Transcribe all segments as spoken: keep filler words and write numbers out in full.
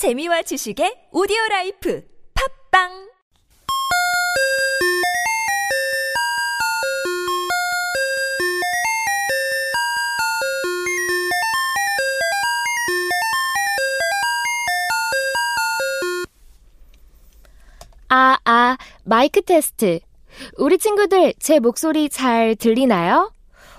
재미와 지식의 오디오라이프 팟빵 아아 아, 마이크 테스트. 우리 친구들 제 목소리 잘 들리나요?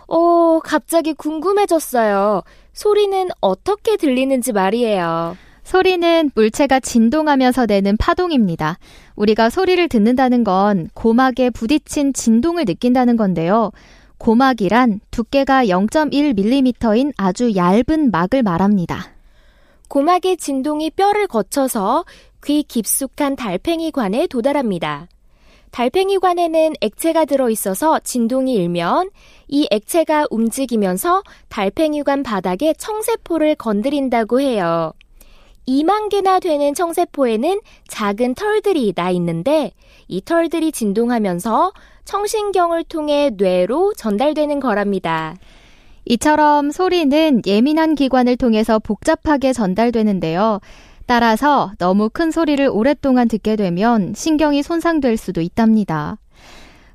오, 갑자기 궁금해졌어요. 소리는 어떻게 들리는지 말이에요. 소리는 물체가 진동하면서 내는 파동입니다. 우리가 소리를 듣는다는 건 고막에 부딪힌 진동을 느낀다는 건데요. 고막이란 두께가 영 점 일 밀리미터인 아주 얇은 막을 말합니다. 고막의 진동이 뼈를 거쳐서 귀 깊숙한 달팽이관에 도달합니다. 달팽이관에는 액체가 들어있어서 진동이 일면 이 액체가 움직이면서 달팽이관 바닥에 청세포를 건드린다고 해요. 이만 개나 되는 청세포에는 작은 털들이 나 있는데 이 털들이 진동하면서 청신경을 통해 뇌로 전달되는 거랍니다. 이처럼 소리는 예민한 기관을 통해서 복잡하게 전달되는데요. 따라서 너무 큰 소리를 오랫동안 듣게 되면 신경이 손상될 수도 있답니다.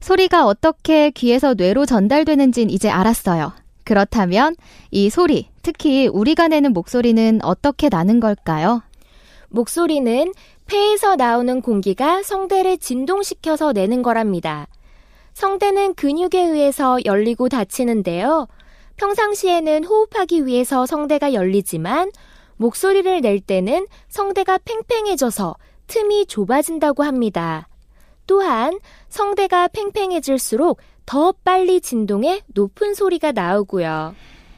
소리가 어떻게 귀에서 뇌로 전달되는지는 이제 알았어요. 그렇다면 이 소리, 특히 우리가 내는 목소리는 어떻게 나는 걸까요? 목소리는 폐에서 나오는 공기가 성대를 진동시켜서 내는 거랍니다. 성대는 근육에 의해서 열리고 닫히는데요. 평상시에는 호흡하기 위해서 성대가 열리지만 목소리를 낼 때는 성대가 팽팽해져서 틈이 좁아진다고 합니다. 또한 성대가 팽팽해질수록 더 빨리 진동해 높은 소리가 나오고요.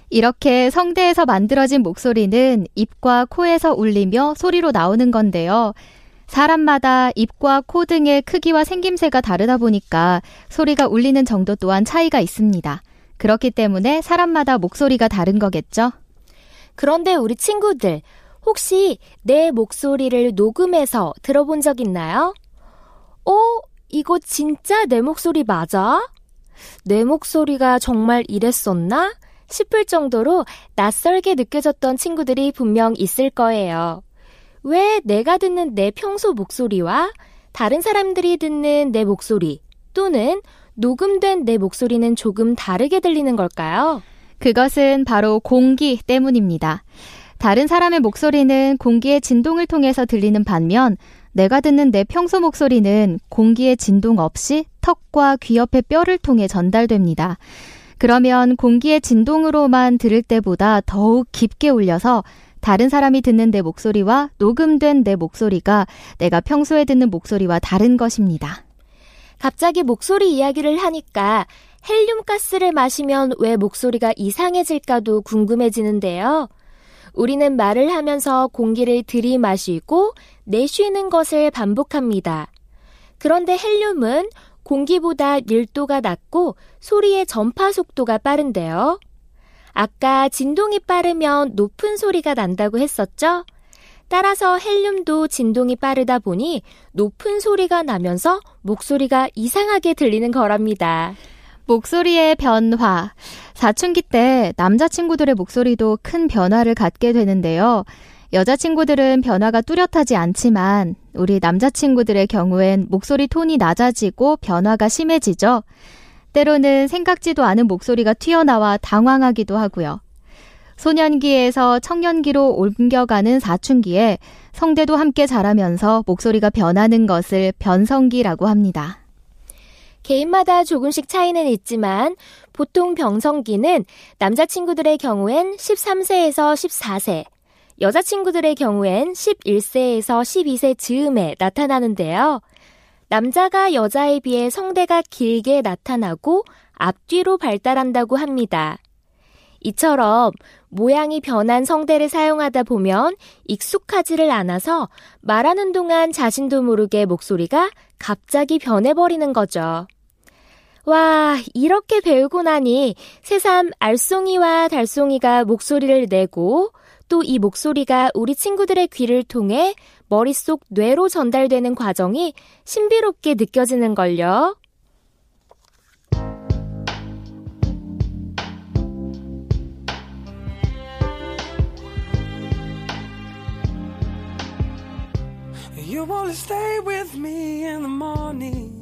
이렇게 성대에서 만들어진 목소리는 입과 코에서 울리며 소리로 나오는 건데요. 사람마다 입과 코 등의 크기와 생김새가 다르다 보니까 소리가 울리는 정도 또한 차이가 있습니다. 그렇기 때문에 사람마다 목소리가 다른 거겠죠? 그런데 우리 친구들, 혹시 내 목소리를 녹음해서 들어본 적 있나요? 어? 이거 진짜 내 목소리 맞아? 내 목소리가 정말 이랬었나? 싶을 정도로 낯설게 느껴졌던 친구들이 분명 있을 거예요. 왜 내가 듣는 내 평소 목소리와 다른 사람들이 듣는 내 목소리 또는 녹음된 내 목소리는 조금 다르게 들리는 걸까요? 그것은 바로 공기 때문입니다. 다른 사람의 목소리는 공기의 진동을 통해서 들리는 반면 내가 듣는 내 평소 목소리는 공기의 진동 없이 턱과 귀 옆의 뼈를 통해 전달됩니다. 그러면 공기의 진동으로만 들을 때보다 더욱 깊게 울려서 다른 사람이 듣는 내 목소리와 녹음된 내 목소리가 내가 평소에 듣는 목소리와 다른 것입니다. 갑자기 목소리 이야기를 하니까 헬륨가스를 마시면 왜 목소리가 이상해질까도 궁금해지는데요. 우리는 말을 하면서 공기를 들이마시고 내쉬는 것을 반복합니다. 그런데 헬륨은 공기보다 밀도가 낮고 소리의 전파 속도가 빠른데요. 아까 진동이 빠르면 높은 소리가 난다고 했었죠? 따라서 헬륨도 진동이 빠르다 보니 높은 소리가 나면서 목소리가 이상하게 들리는 거랍니다. 목소리의 변화. 사춘기 때 남자친구들의 목소리도 큰 변화를 갖게 되는데요. 여자친구들은 변화가 뚜렷하지 않지만 우리 남자친구들의 경우엔 목소리 톤이 낮아지고 변화가 심해지죠. 때로는 생각지도 않은 목소리가 튀어나와 당황하기도 하고요. 소년기에서 청년기로 옮겨가는 사춘기에 성대도 함께 자라면서 목소리가 변하는 것을 변성기라고 합니다. 개인마다 조금씩 차이는 있지만 보통 변성기는 남자친구들의 경우엔 십삼 세에서 십사 세, 여자친구들의 경우엔 십일 세에서 십이 세 즈음에 나타나는데요. 남자가 여자에 비해 성대가 길게 나타나고 앞뒤로 발달한다고 합니다. 이처럼 모양이 변한 성대를 사용하다 보면 익숙하지를 않아서 말하는 동안 자신도 모르게 목소리가 갑자기 변해버리는 거죠. 와, 이렇게 배우고 나니 새삼 알쏭이와 달쏭이가 목소리를 내고 또 이 목소리가 우리 친구들의 귀를 통해 머릿속 뇌로 전달되는 과정이 신비롭게 느껴지는걸요. You only stay with me in the morning.